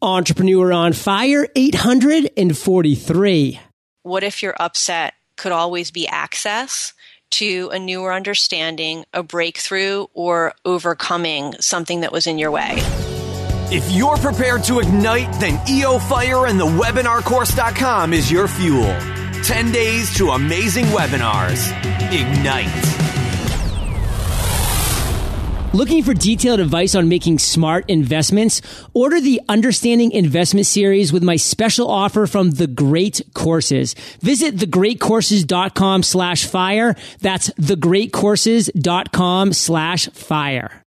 Entrepreneur on Fire 843. What if your upset could always be access to a newer understanding, a breakthrough, or overcoming something that was in your way? If you're prepared to ignite, then EO Fire and the webinarcourse.com is your fuel. 10 days to amazing webinars. Ignite. Looking for detailed advice on making smart investments? Order the Understanding Investment Series with my special offer from The Great Courses. Visit thegreatcourses.com/fire. That's thegreatcourses.com/fire.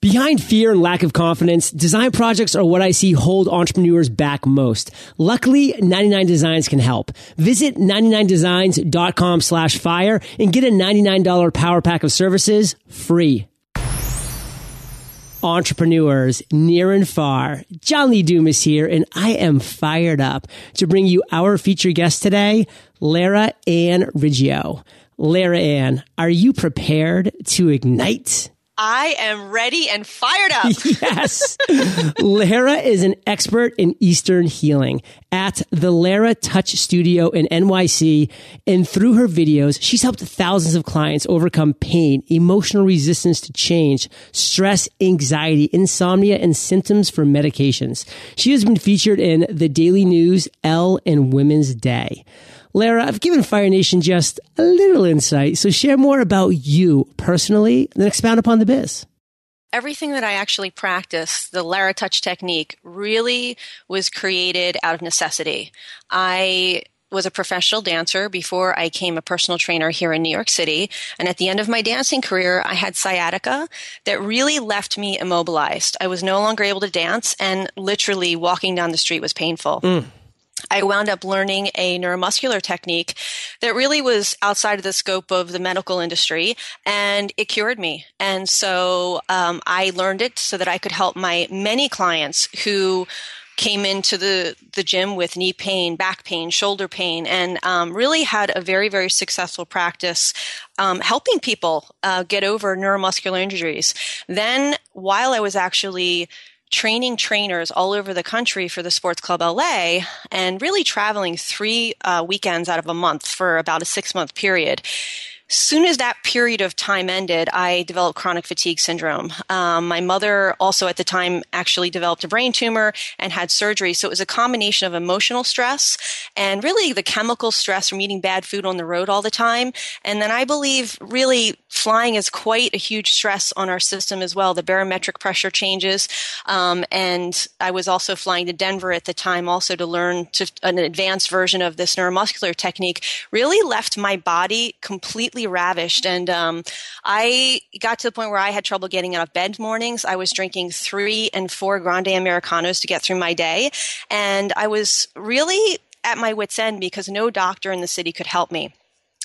Behind fear and lack of confidence, design projects are what I see hold entrepreneurs back most. Luckily, 99 Designs can help. Visit 99designs.com/fire and get a $99 power pack of services free. Entrepreneurs near and far, John Lee Dumas here, and I am fired up to bring you our featured guest today, Lara Ann Riggio. Lara Ann, are you prepared to ignite? I am ready and fired up. Yes. Lara is an expert in Eastern healing at the Lara Touch Studio in NYC. And through her videos, she's helped thousands of clients overcome pain, emotional resistance to change, stress, anxiety, insomnia, and symptoms from medications. She has been featured in the Daily News, Elle, and Women's Day. Lara, I've given Fire Nation just a little insight, so share more about you personally, then expound upon the biz. Everything that I actually practice, the Lara Touch technique, really was created out of necessity. I was a professional dancer before I became a personal trainer here in New York City. And at the end of my dancing career, I had sciatica that really left me immobilized. I was no longer able to dance, and literally walking down the street was painful. I wound up learning a neuromuscular technique that really was outside of the scope of the medical industry, and it cured me. And so I learned it so that I could help my many clients who came into the gym with knee pain, back pain, shoulder pain, and really had a very, very successful practice helping people get over neuromuscular injuries. Then while I was actually training trainers all over the country for the Sports Club LA and really traveling three weekends out of a month for about a 6-month period. Soon as that period of time ended, I developed chronic fatigue syndrome. My mother also at the time actually developed a brain tumor and had surgery. So it was a combination of emotional stress and really the chemical stress from eating bad food on the road all the time. And then I believe really flying is quite a huge stress on our system as well. The barometric pressure changes. And I was also flying to Denver at the time also to learn an advanced version of this neuromuscular technique, really left my body completely ravished. And I got to the point where I had trouble getting out of bed mornings. I was drinking 3 and 4 grande Americanos to get through my day. And I was really at my wit's end because no doctor in the city could help me.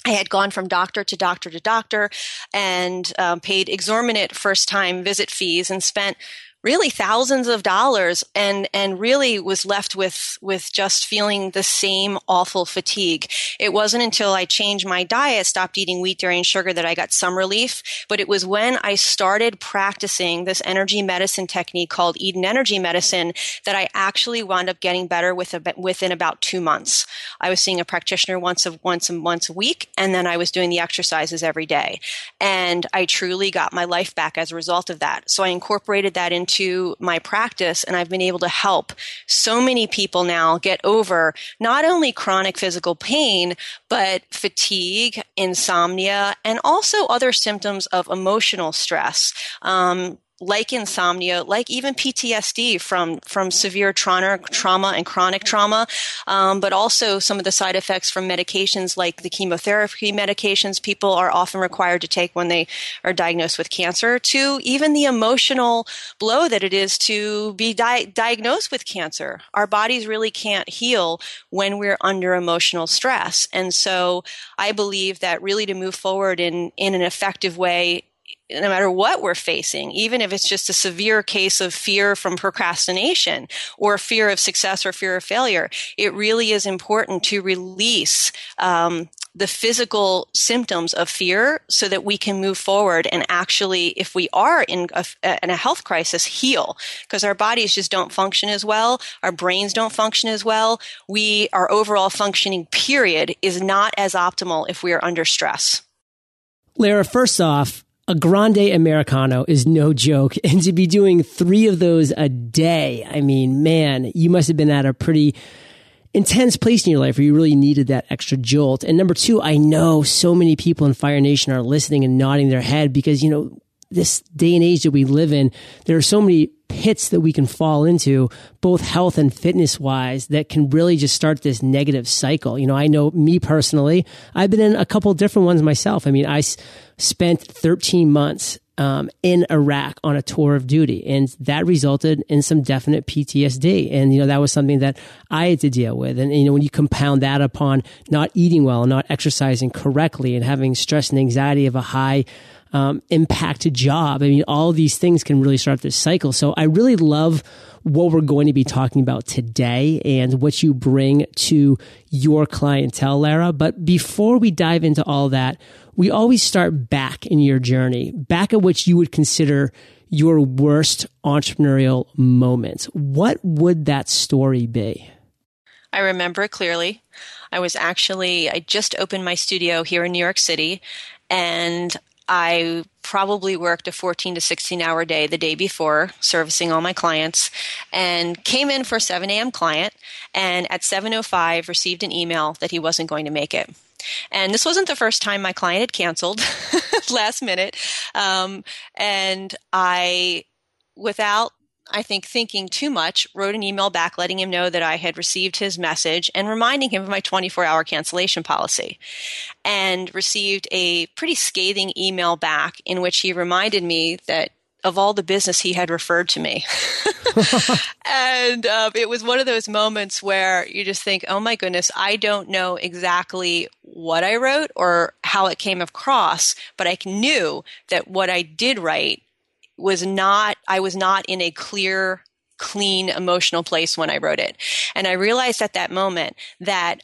I had gone from doctor to doctor to doctor and paid exorbitant first-time visit fees and spent really thousands of dollars and really was left with just feeling the same awful fatigue. It wasn't until I changed my diet, stopped eating wheat, dairy, and sugar that I got some relief. But it was when I started practicing this energy medicine technique called Eden Energy Medicine that I actually wound up getting better within about 2 months. I was seeing a practitioner once a week, and then I was doing the exercises every day. And I truly got my life back as a result of that. So I incorporated that into my practice, and I've been able to help so many people now get over not only chronic physical pain, but fatigue, insomnia, and also other symptoms of emotional stress, like insomnia, like even PTSD from severe trauma and chronic trauma, but also some of the side effects from medications like the chemotherapy medications people are often required to take when they are diagnosed with cancer, to even the emotional blow that it is to be diagnosed with cancer. Our bodies really can't heal when we're under emotional stress. And so I believe that really to move forward in an effective way, no matter what we're facing, even if it's just a severe case of fear from procrastination or fear of success or fear of failure, it really is important to release the physical symptoms of fear so that we can move forward and actually, if we are in a health crisis, heal, because our bodies just don't function as well. Our brains don't function as well. Our overall functioning period is not as optimal if we are under stress. Lara, first off, a grande Americano is no joke. And to be doing 3 of those a day, I mean, man, you must have been at a pretty intense place in your life where you really needed that extra jolt. And number 2, I know so many people in Fire Nation are listening and nodding their head because, you know, this day and age that we live in, there are so many pits that we can fall into, both health and fitness wise, that can really just start this negative cycle. You know, I know me personally, I've been in a couple different ones myself. I mean, I spent 13 months in Iraq on a tour of duty. And that resulted in some definite PTSD. And, you know, that was something that I had to deal with. And, you know, when you compound that upon not eating well and not exercising correctly and having stress and anxiety of a high impact to job, I mean, all these things can really start this cycle. So I really love what we're going to be talking about today and what you bring to your clientele, Lara. But before we dive into all that, we always start back in your journey, back at what you would consider your worst entrepreneurial moments. What would that story be? I remember it clearly. I just opened my studio here in New York City, and I probably worked a 14 to 16-hour day the day before, servicing all my clients, and came in for a 7 a.m. client, and at 7:05 received an email that he wasn't going to make it. And this wasn't the first time my client had canceled last minute. And I, without thinking too much, wrote an email back letting him know that I had received his message and reminding him of my 24-hour cancellation policy, and received a pretty scathing email back in which he reminded me that of all the business he had referred to me. And it was one of those moments where you just think, oh my goodness, I don't know exactly what I wrote or how it came across, but I knew that what I did write was not in a clear, clean, emotional place when I wrote it. And I realized at that moment that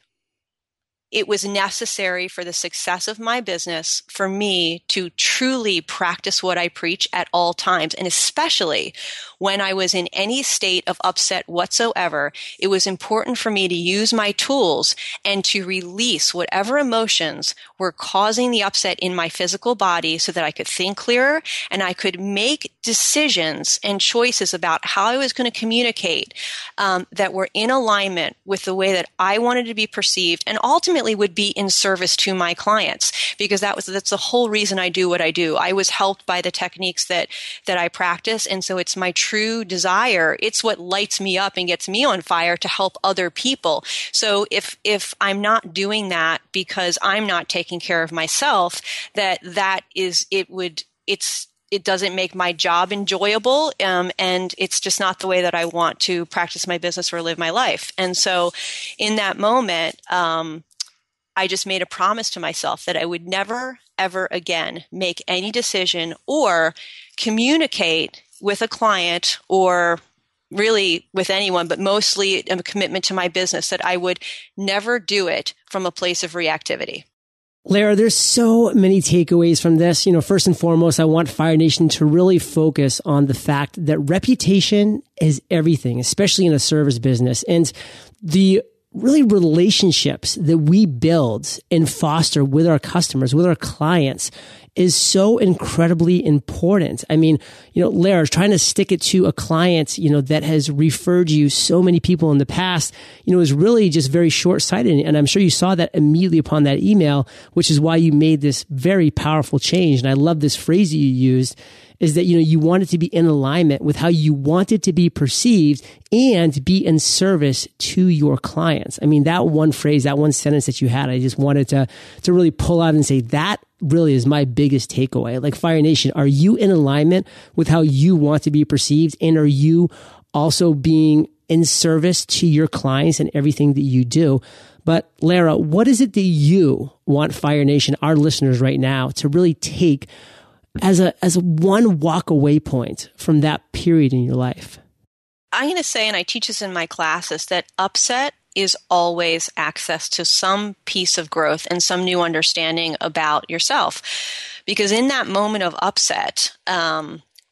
it was necessary for the success of my business for me to truly practice what I preach at all times. And especially when I was in any state of upset whatsoever, it was important for me to use my tools and to release whatever emotions were causing the upset in my physical body so that I could think clearer and I could make decisions and choices about how I was going to communicate that were in alignment with the way that I wanted to be perceived, and ultimately would be in service to my clients, because that's the whole reason I do what I do. I was helped by the techniques that I practice, and so it's my true desire. It's what lights me up and gets me on fire to help other people. So if I'm not doing that because I'm not taking care of myself, it doesn't make my job enjoyable, and it's just not the way that I want to practice my business or live my life. And so in that moment, I just made a promise to myself that I would never, ever again make any decision or communicate with a client or really with anyone, but mostly a commitment to my business, that I would never do it from a place of reactivity. Lara, there's so many takeaways from this. You know, first and foremost, I want Fire Nation to really focus on the fact that reputation is everything, especially in a service business. And the really relationships that we build and foster with our customers, with our clients, is so incredibly important. I mean, you know, Lara, trying to stick it to a client, you know, that has referred you so many people in the past, you know, is really just very short-sighted. And I'm sure you saw that immediately upon that email, which is why you made this very powerful change. And I love this phrase that you used, is that, you know, you want it to be in alignment with how you want it to be perceived and be in service to your clients. I mean, that one phrase, that one sentence that you had, I just wanted to really pull out and say, that really is my biggest takeaway. Like, Fire Nation, are you in alignment with how you want to be perceived? And are you also being in service to your clients and everything that you do? But Lara, what is it that you want Fire Nation, our listeners right now, to really take as a one walk away point from that period in your life? I'm going to say, and I teach this in my classes, that upset is always access to some piece of growth and some new understanding about yourself. Because in that moment of upset,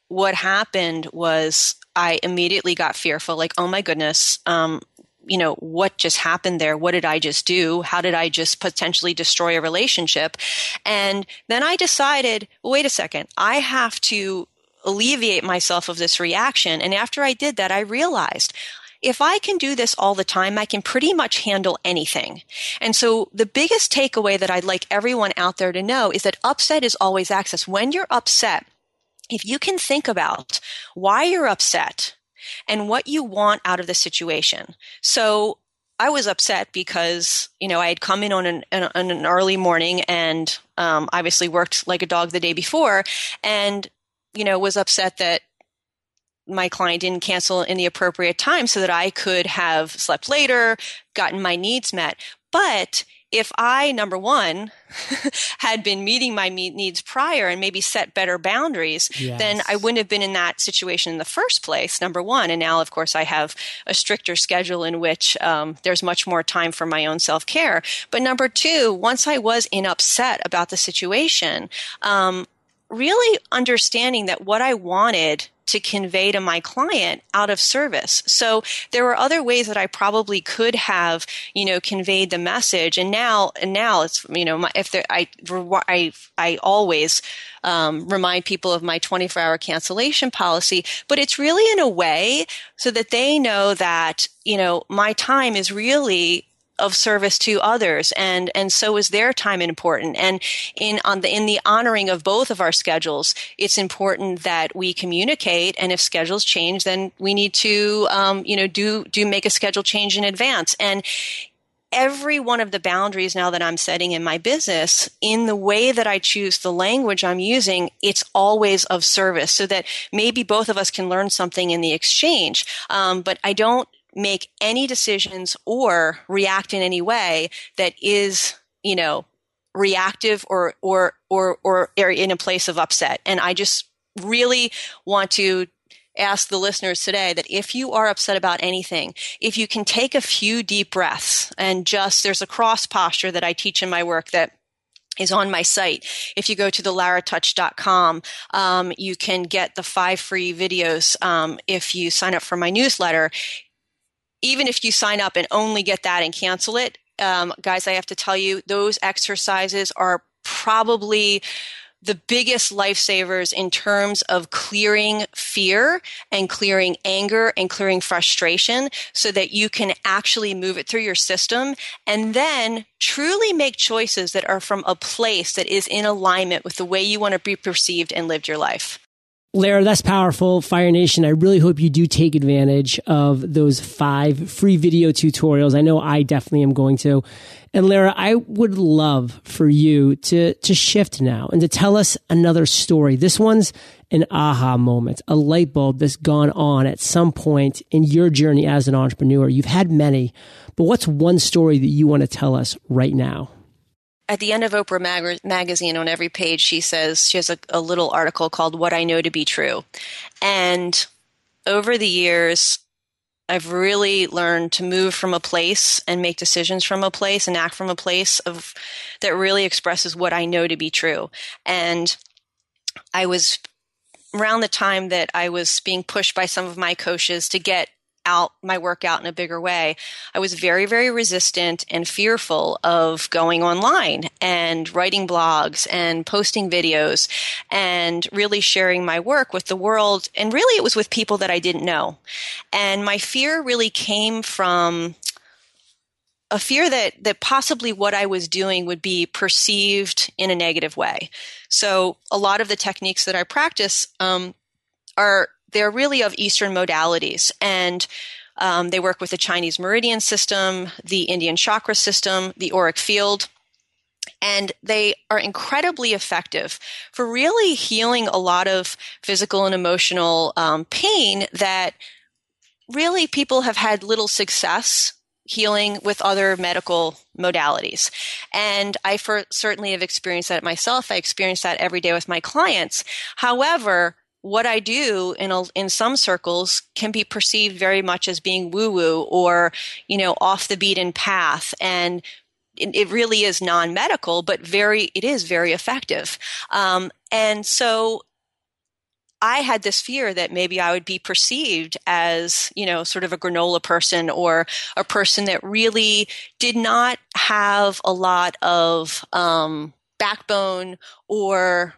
what happened was I immediately got fearful, like, oh my goodness, you know, what just happened there? What did I just do? How did I just potentially destroy a relationship? And then I decided, wait a second, I have to alleviate myself of this reaction. And after I did that, I realized if I can do this all the time, I can pretty much handle anything. And so the biggest takeaway that I'd like everyone out there to know is that upset is always access. When you're upset, if you can think about why you're upset and what you want out of the situation. So I was upset because, you know, I had come in on an early morning and obviously worked like a dog the day before and, you know, was upset that my client didn't cancel in the appropriate time so that I could have slept later, gotten my needs met. But if I, number one, had been meeting my needs prior and maybe set better boundaries, yes, then I wouldn't have been in that situation in the first place, number one. And now, of course, I have a stricter schedule in which there's much more time for my own self-care. But number two, once I was upset about the situation, really understanding that what I wanted to convey to my client out of service. So there were other ways that I probably could have, you know, conveyed the message. And now it's, you know, I always remind people of my 24-hour cancellation policy, but it's really in a way so that they know that, you know, my time is really of service to others, and so is their time important. And in the honoring of both of our schedules, it's important that we communicate. And if schedules change, then we need to make a schedule change in advance. And every one of the boundaries now that I'm setting in my business, in the way that I choose the language I'm using, it's always of service, so that maybe both of us can learn something in the exchange. But I don't make any decisions or react in any way that is, you know, reactive or in a place of upset. And I just really want to ask the listeners today that if you are upset about anything, if you can take a few deep breaths and just, there's a cross posture that I teach in my work that is on my site. If you go to thelaratouch.com, you can get the 5 free videos if you sign up for my newsletter. Even if you sign up and only get that and cancel it, guys, I have to tell you, those exercises are probably the biggest lifesavers in terms of clearing fear and clearing anger and clearing frustration so that you can actually move it through your system and then truly make choices that are from a place that is in alignment with the way you want to be perceived and lived your life. Lara, that's powerful. Fire Nation, I really hope you do take advantage of those 5 free video tutorials. I know I definitely am going to. And Lara, I would love for you to shift now and to tell us another story. This one's an aha moment, a light bulb that's gone on at some point in your journey as an entrepreneur. You've had many, but what's one story that you want to tell us right now? At the end of Oprah Magazine, on every page, she says, she has a little article called What I Know to Be True. And over the years, I've really learned to move from a place and make decisions from a place and act from a place of that really expresses what I know to be true. And I was around the time that I was being pushed by some of my coaches to get out my workout in a bigger way, I was very, very resistant and fearful of going online and writing blogs and posting videos and really sharing my work with the world. And really, it was with people that I didn't know. And my fear really came from a fear that possibly what I was doing would be perceived in a negative way. So a lot of the techniques that I practice they're really of Eastern modalities, and they work with the Chinese meridian system, the Indian chakra system, the auric field, and they are incredibly effective for really healing a lot of physical and emotional pain that really people have had little success healing with other medical modalities. And I certainly have experienced that myself. I experience that every day with my clients. However, what I do in some circles can be perceived very much as being woo-woo or, you know, off the beaten path. And it really is non-medical, but it is very effective. And so I had this fear that maybe I would be perceived as, you know, sort of a granola person or a person that really did not have a lot of backbone or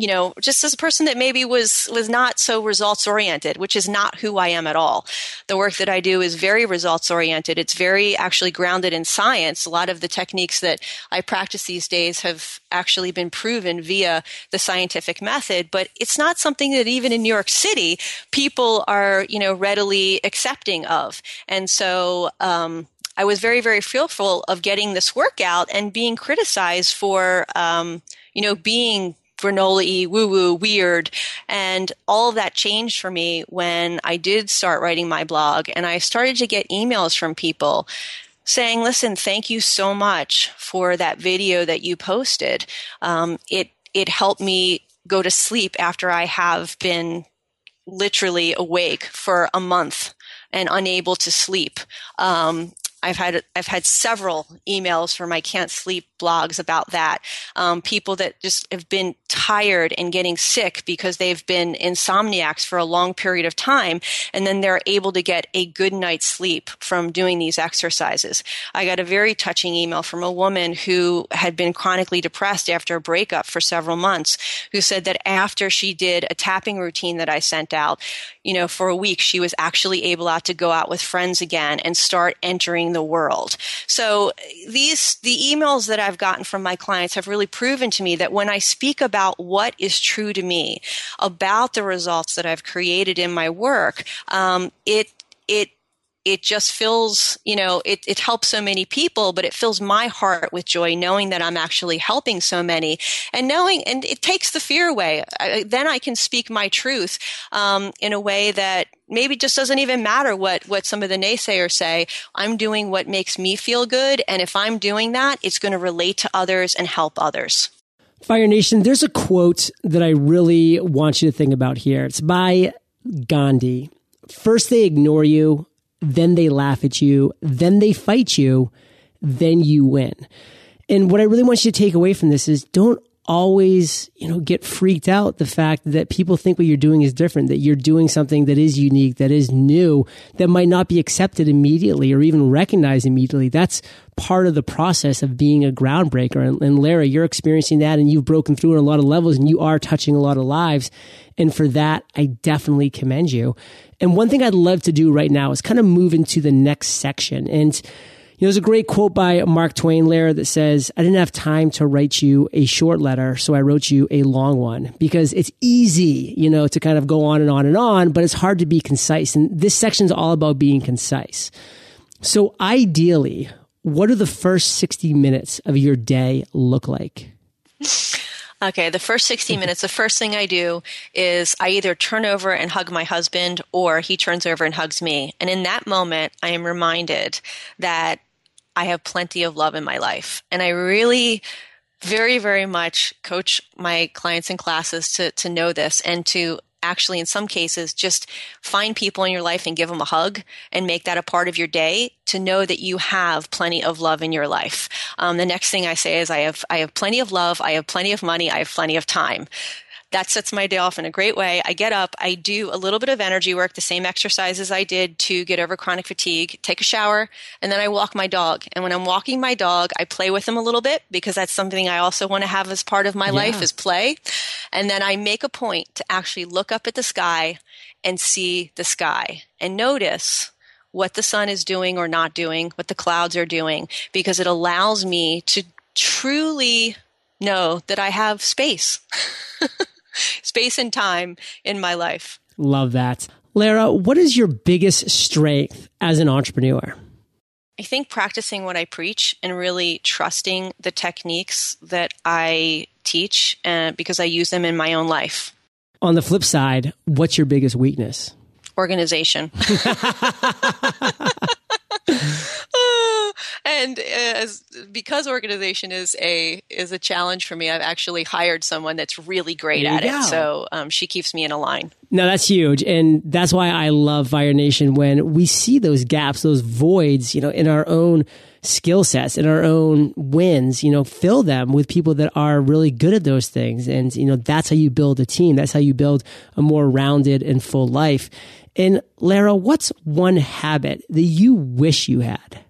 you know, just as a person that maybe was not so results oriented, which is not who I am at all. The work that I do is very results oriented. It's very actually grounded in science. A lot of the techniques that I practice these days have actually been proven via the scientific method, but it's not something that even in New York City people are, you know, readily accepting of. And so, I was very, very fearful of getting this work out and being criticized for, you know, being granola-y, woo-woo, weird. And all of that changed for me when I did start writing my blog. And I started to get emails from people saying, listen, thank you so much for that video that you posted. It helped me go to sleep after I have been literally awake for a month and unable to sleep. I've had several emails from my Can't Sleep blogs about that. People that just have been tired and getting sick because they've been insomniacs for a long period of time, and then they're able to get a good night's sleep from doing these exercises. I got a very touching email from a woman who had been chronically depressed after a breakup for several months, who said that after she did a tapping routine that I sent out, you know, for a week, she was actually able to go out with friends again and start entering the world. So the emails that I've gotten from my clients have really proven to me that when I speak about what is true to me, about the results that I've created in my work, it just fills, you know, it helps so many people, but it fills my heart with joy knowing that I'm actually helping so many and knowing, and it takes the fear away. Then I can speak my truth in a way that maybe just doesn't even matter what some of the naysayers say. I'm doing what makes me feel good. And if I'm doing that, it's going to relate to others and help others. Fire Nation, there's a quote that I really want you to think about here. It's by Gandhi. First, they ignore you. Then they laugh at you, then they fight you, then you win. And what I really want you to take away from this is don't always, you know, get freaked out the fact that people think what you're doing is different, that you're doing something that is unique, that is new, that might not be accepted immediately or even recognized immediately. That's part of the process of being a groundbreaker. And Lara, you're experiencing that and you've broken through on a lot of levels and you are touching a lot of lives. And for that, I definitely commend you. And one thing I'd love to do right now is kind of move into the next section. And, you know, there's a great quote by Mark Twain, Lara, that says, I didn't have time to write you a short letter, so I wrote you a long one. Because it's easy, you know, to kind of go on and on and on, but it's hard to be concise. And this section's all about being concise. So ideally, what do the first 60 minutes of your day look like? Okay, the first 60 minutes, the first thing I do is I either turn over and hug my husband or he turns over and hugs me. And in that moment, I am reminded that I have plenty of love in my life. And I really very, very much coach my clients in classes to know this and to actually, in some cases, just find people in your life and give them a hug and make that a part of your day to know that you have plenty of love in your life. The next thing I say is I have plenty of love, I have plenty of money, I have plenty of time. That sets my day off in a great way. I get up, I do a little bit of energy work, the same exercises I did to get over chronic fatigue, take a shower, and then I walk my dog. And when I'm walking my dog, I play with him a little bit because that's something I also want to have as part of my life is play. And then I make a point to actually look up at the sky and see the sky and notice what the sun is doing or not doing, what the clouds are doing, because it allows me to truly know that I have space. Space and time in my life. Love that. Lara, what is your biggest strength as an entrepreneur? I think practicing what I preach and really trusting the techniques that I teach because I use them in my own life. On the flip side, what's your biggest weakness? Organization. And because organization is a is a challenge for me. I've actually hired someone that's really great at it. So she keeps me in a line. No, that's huge. And that's why I love Fire Nation, when we see those gaps, those voids, you know, in our own skill sets, in our own wins, you know, fill them with people that are really good at those things. And, you know, that's how you build a team. That's how you build a more rounded and full life. And Lara, what's one habit that you wish you had?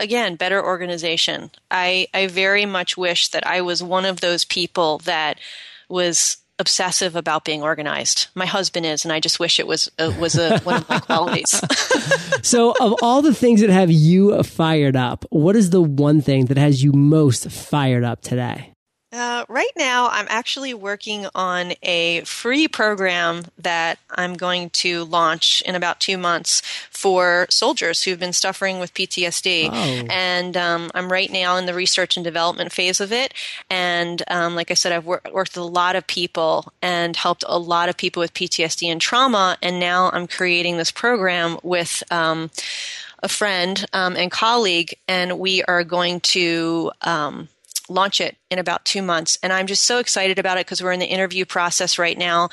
Again, better organization. I very much wish that I was one of those people that was obsessive about being organized. My husband is, and I just wish it was one of my qualities. So of all the things that have you fired up, what is the one thing that has you most fired up today? Right now, I'm actually working on a free program that I'm going to launch in about 2 months for soldiers who've been suffering with PTSD. Oh. And I'm right now in the research and development phase of it. And like I said, I've worked with a lot of people and helped a lot of people with PTSD and trauma. And now I'm creating this program with a friend and colleague, and we are going to launch it in about 2 months. And I'm just so excited about it because we're in the interview process right now,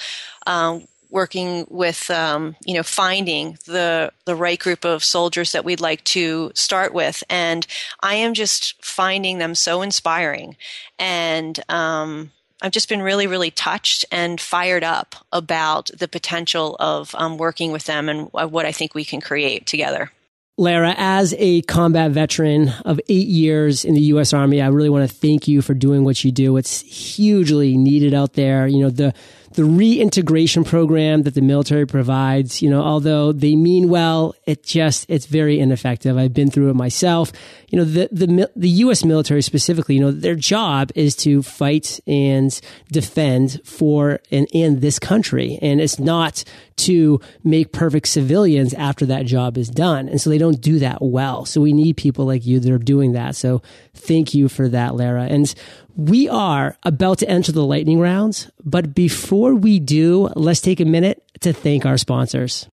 working with, you know, finding the right group of soldiers that we'd like to start with. And I am just finding them so inspiring. And I've just been really, really touched and fired up about the potential of working with them and what I think we can create together. Lara, as a combat veteran of 8 years in the U.S. Army, I really want to thank you for doing what you do. It's hugely needed out there. You know, the reintegration program that the military provides, you know, although they mean well, it's very ineffective. I've been through it myself. You know, the U.S. military specifically, you know, their job is to fight and defend for and in this country. And it's not to make perfect civilians after that job is done. And so they don't do that well. So we need people like you that are doing that. So thank you for that, Lara. And we are about to enter the lightning rounds, but before we do, let's take a minute to thank our sponsors.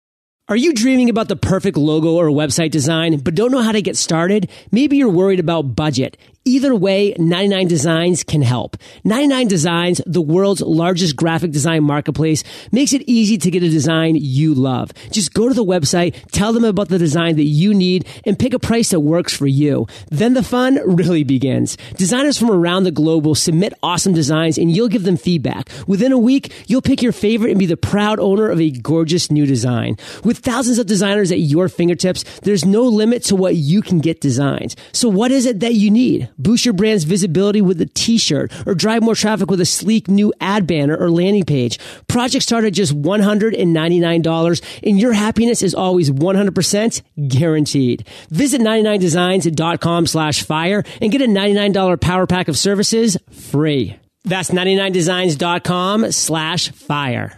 Are you dreaming about the perfect logo or website design, but don't know how to get started? Maybe you're worried about budget. Either way, 99 Designs can help. 99 Designs, the world's largest graphic design marketplace, makes it easy to get a design you love. Just go to the website, tell them about the design that you need, and pick a price that works for you. Then the fun really begins. Designers from around the globe will submit awesome designs, and you'll give them feedback. Within a week, you'll pick your favorite and be the proud owner of a gorgeous new design. With thousands of designers at your fingertips, there's no limit to what you can get designed. So what is it that you need? Boost your brand's visibility with a t-shirt, or drive more traffic with a sleek new ad banner or landing page. Projects start at just $199, and your happiness is always 100% guaranteed. Visit 99designs.com/fire and get a $99 power pack of services free. That's 99designs.com/fire.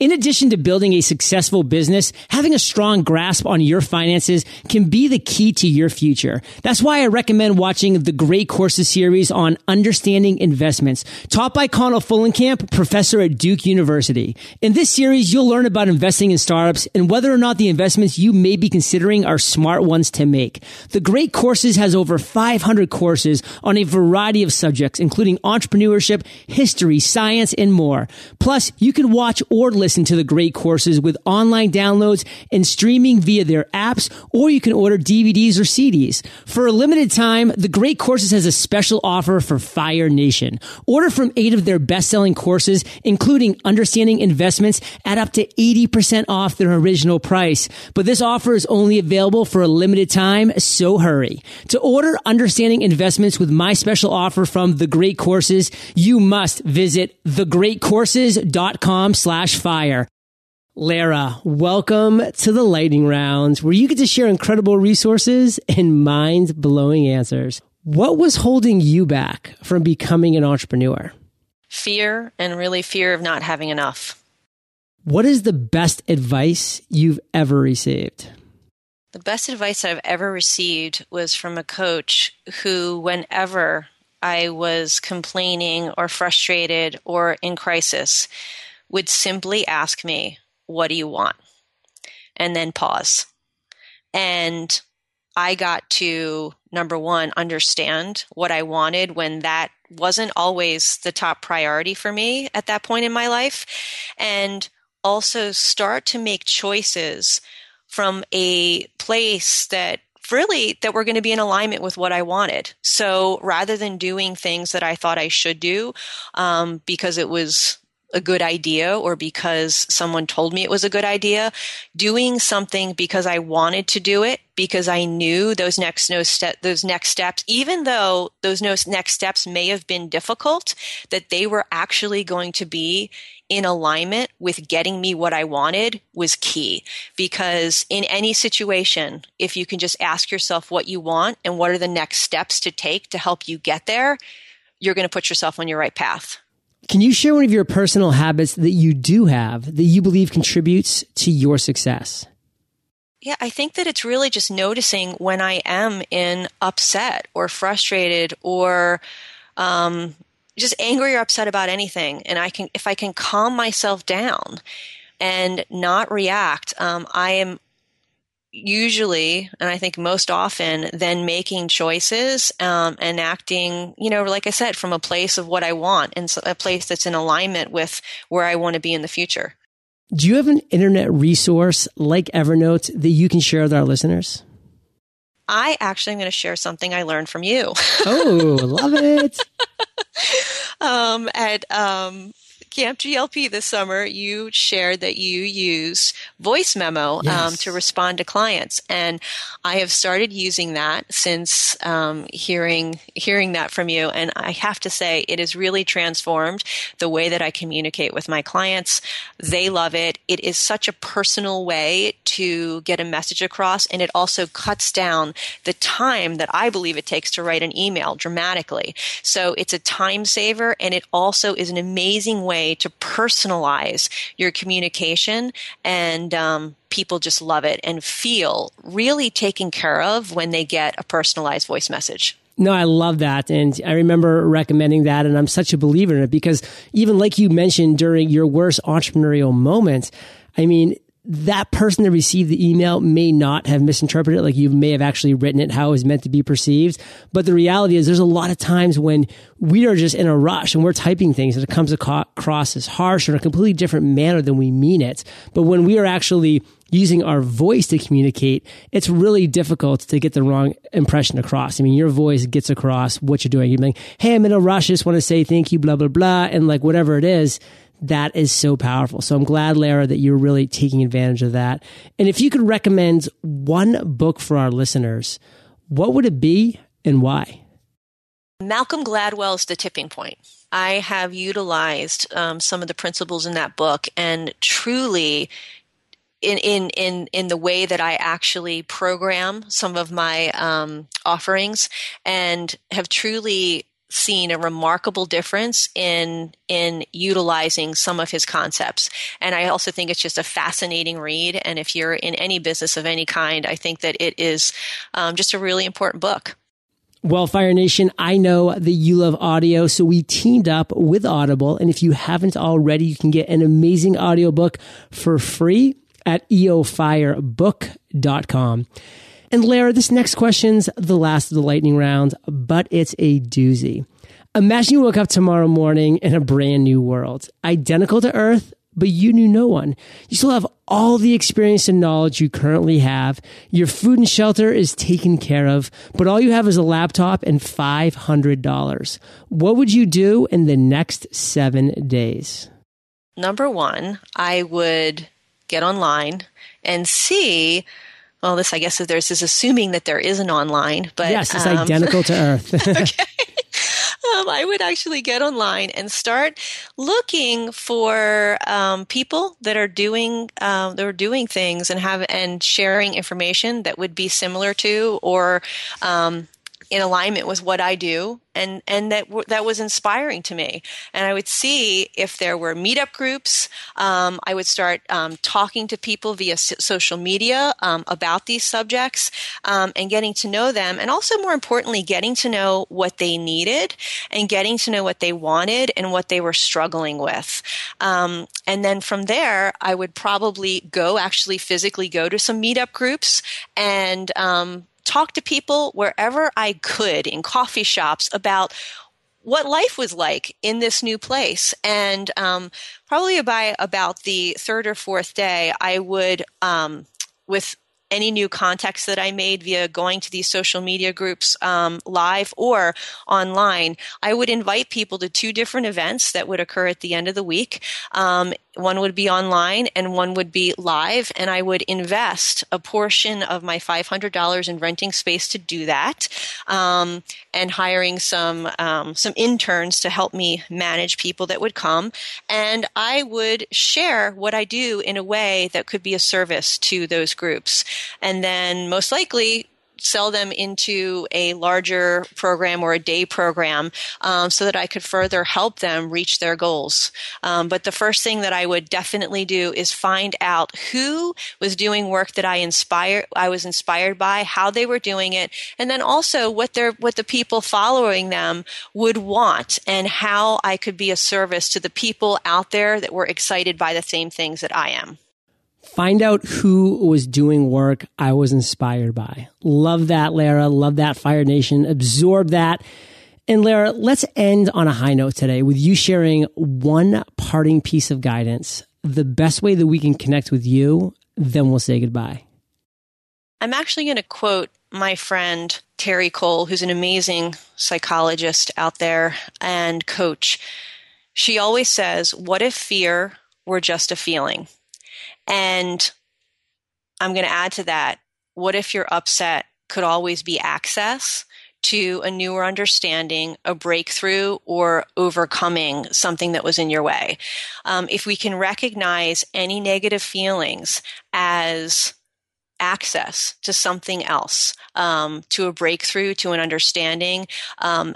In addition to building a successful business, having a strong grasp on your finances can be the key to your future. That's why I recommend watching the Great Courses series on Understanding Investments, taught by Connell Fullenkamp, professor at Duke University. In this series, you'll learn about investing in startups and whether or not the investments you may be considering are smart ones to make. The Great Courses has over 500 courses on a variety of subjects, including entrepreneurship, history, science, and more. Plus, you can watch or listen to the Great Courses with online downloads and streaming via their apps, or you can order DVDs or CDs. For a limited time, the Great Courses has a special offer for Fire Nation. Order from 8 of their best-selling courses, including Understanding Investments, at up to 80% off their original price. But this offer is only available for a limited time, so hurry. To order Understanding Investments with my special offer from the Great Courses, you must visit thegreatcourses.com/fire. Lara, welcome to the lightning rounds, where you get to share incredible resources and mind-blowing answers. What was holding you back from becoming an entrepreneur? Fear, and really fear of not having enough. What is the best advice you've ever received? The best advice I've ever received was from a coach who, whenever I was complaining or frustrated or in crisis, would simply ask me, "What do you want?" And then pause. And I got to, number one, understand what I wanted when that wasn't always the top priority for me at that point in my life, and also start to make choices from a place that really that were going to be in alignment with what I wanted. So rather than doing things that I thought I should do because it was a good idea or because someone told me it was a good idea, doing something because I wanted to do it, because I knew those next steps, even though those next steps may have been difficult, that they were actually going to be in alignment with getting me what I wanted was key. Because in any situation, if you can just ask yourself what you want and what are the next steps to take to help you get there, you're going to put yourself on your right path. Can you share one of your personal habits that you do have that you believe contributes to your success? Yeah, I think that it's really just noticing when I am in upset or frustrated or just angry or upset about anything. And if I can calm myself down and not react, I am usually, and I think most often, then making choices and acting, like I said, from a place of what I want and a place that's in alignment with where I want to be in the future. Do you have an internet resource like Evernote that you can share with our listeners? I actually am going to share something I learned from you. Oh, love it. At Camp GLP this summer, you shared that you use voice memo to respond to clients. And I have started using that since hearing that from you. And I have to say, it has really transformed the way that I communicate with my clients. They love it. It is such a personal way to get a message across. And it also cuts down the time that I believe it takes to write an email dramatically. So it's a time saver. And it also is an amazing way to personalize your communication, and people just love it and feel really taken care of when they get a personalized voice message. No, I love that. And I remember recommending that, and I'm such a believer in it because even like you mentioned during your worst entrepreneurial moment, I mean, that person that received the email may not have misinterpreted it. Like you may have actually written it how it was meant to be perceived. But the reality is there's a lot of times when we are just in a rush and we're typing things and it comes across as harsh or in a completely different manner than we mean it. But when we are actually using our voice to communicate, it's really difficult to get the wrong impression across. I mean, your voice gets across what you're doing. You're like, hey, I'm in a rush. I just want to say thank you, blah, blah, blah. And like whatever it is. That is so powerful. So I'm glad, Lara, that you're really taking advantage of that. And if you could recommend one book for our listeners, what would it be and why? Malcolm Gladwell's The Tipping Point. I have utilized some of the principles in that book and truly in the way that I actually program some of my offerings and have truly seen a remarkable difference in utilizing some of his concepts. And I also think it's just a fascinating read. And if you're in any business of any kind, I think that it is just a really important book. Well, Fire Nation, I know that you love audio, so we teamed up with Audible. And if you haven't already, you can get an amazing audiobook for free at eofirebook.com. And Lara, this next question's the last of the lightning round, but it's a doozy. Imagine you woke up tomorrow morning in a brand new world, identical to Earth, but you knew no one. You still have all the experience and knowledge you currently have. Your food and shelter is taken care of, but all you have is a laptop and $500. What would you do in the next 7 days? Number one, I would get online and see... Well, this, I guess, is assuming that there is an online, but... Yes, it's identical to Earth. Okay. I would actually get online and start looking for people that are doing things and sharing information that would be similar to or in alignment with what I do and that was inspiring to me. And I would see if there were meetup groups. I would start talking to people via social media about these subjects and getting to know them. And also, more importantly, getting to know what they needed and getting to know what they wanted and what they were struggling with. And then from there, I would probably physically go to some meetup groups and talk to people wherever I could in coffee shops about what life was like in this new place. And probably by about the third or fourth day, I would, with any new contacts that I made via going to these social media groups live or online, I would invite people to two different events that would occur at the end of the week. One would be online and one would be live, and I would invest a portion of my $500 in renting space to do that, and hiring some interns to help me manage people that would come. And I would share what I do in a way that could be a service to those groups. And then most likely sell them into a larger program or a day program, so that I could further help them reach their goals. But the first thing that I would definitely do is find out who was doing work that I was inspired by, how they were doing it, and then also what the people following them would want, and how I could be a service to the people out there that were excited by the same things that I am. Find out who was doing work I was inspired by. Love that, Lara. Love that, Fire Nation. Absorb that. And Lara, let's end on a high note today with you sharing one parting piece of guidance, the best way that we can connect with you, then we'll say goodbye. I'm actually going to quote my friend Terry Cole, who's an amazing psychologist out there and coach. She always says, "What if fear were just a feeling?" And I'm going to add to that, what if your upset could always be access to a newer understanding, a breakthrough, or overcoming something that was in your way? If we can recognize any negative feelings as access to something else, to a breakthrough, to an understanding,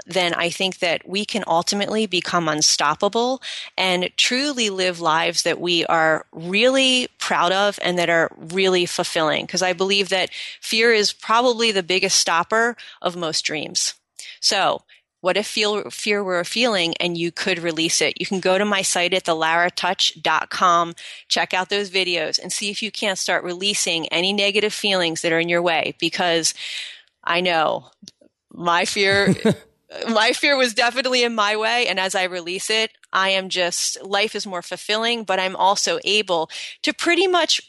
then I think that we can ultimately become unstoppable and truly live lives that we are really proud of and that are really fulfilling. Because I believe that fear is probably the biggest stopper of most dreams. So what if fear were a feeling and you could release it? You can go to my site at thelaratouch.com, check out those videos, and see if you can't start releasing any negative feelings that are in your way. Because I know my fear was definitely in my way. And as I release it, I am just, life is more fulfilling, but I'm also able to pretty much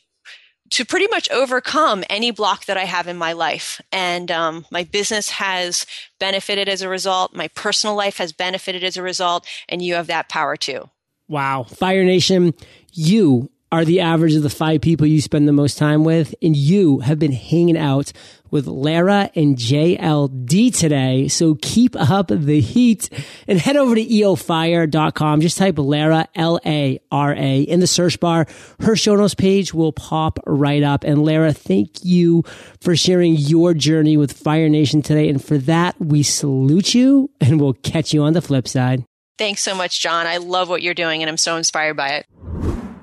overcome any block that I have in my life. And my business has benefited as a result. My personal life has benefited as a result. And you have that power too. Wow. Fire Nation, you are the average of the 5 people you spend the most time with. And you have been hanging out with Lara and JLD today. So keep up the heat and head over to eofire.com. Just type Lara, L-A-R-A, in the search bar. Her show notes page will pop right up. And Lara, thank you for sharing your journey with Fire Nation today. And for that, we salute you and we'll catch you on the flip side. Thanks so much, John. I love what you're doing and I'm so inspired by it.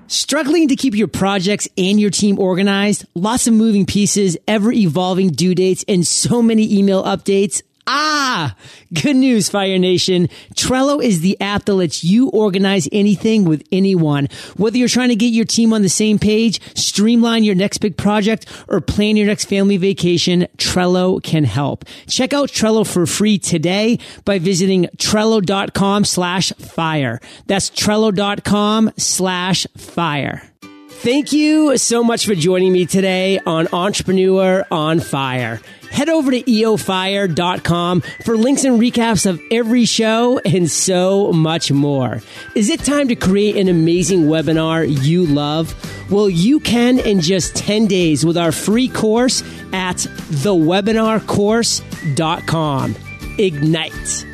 Struggling to keep your projects and your team organized? Lots of moving pieces, ever-evolving due dates, and so many email updates? Ah, good news, Fire Nation. Trello is the app that lets you organize anything with anyone. Whether you're trying to get your team on the same page, streamline your next big project, or plan your next family vacation, Trello can help. Check out Trello for free today by visiting trello.com/fire. That's trello.com/fire. Thank you so much for joining me today on Entrepreneur on Fire. Head over to eofire.com for links and recaps of every show and so much more. Is it time to create an amazing webinar you love? Well, you can in just 10 days with our free course at thewebinarcourse.com. Ignite.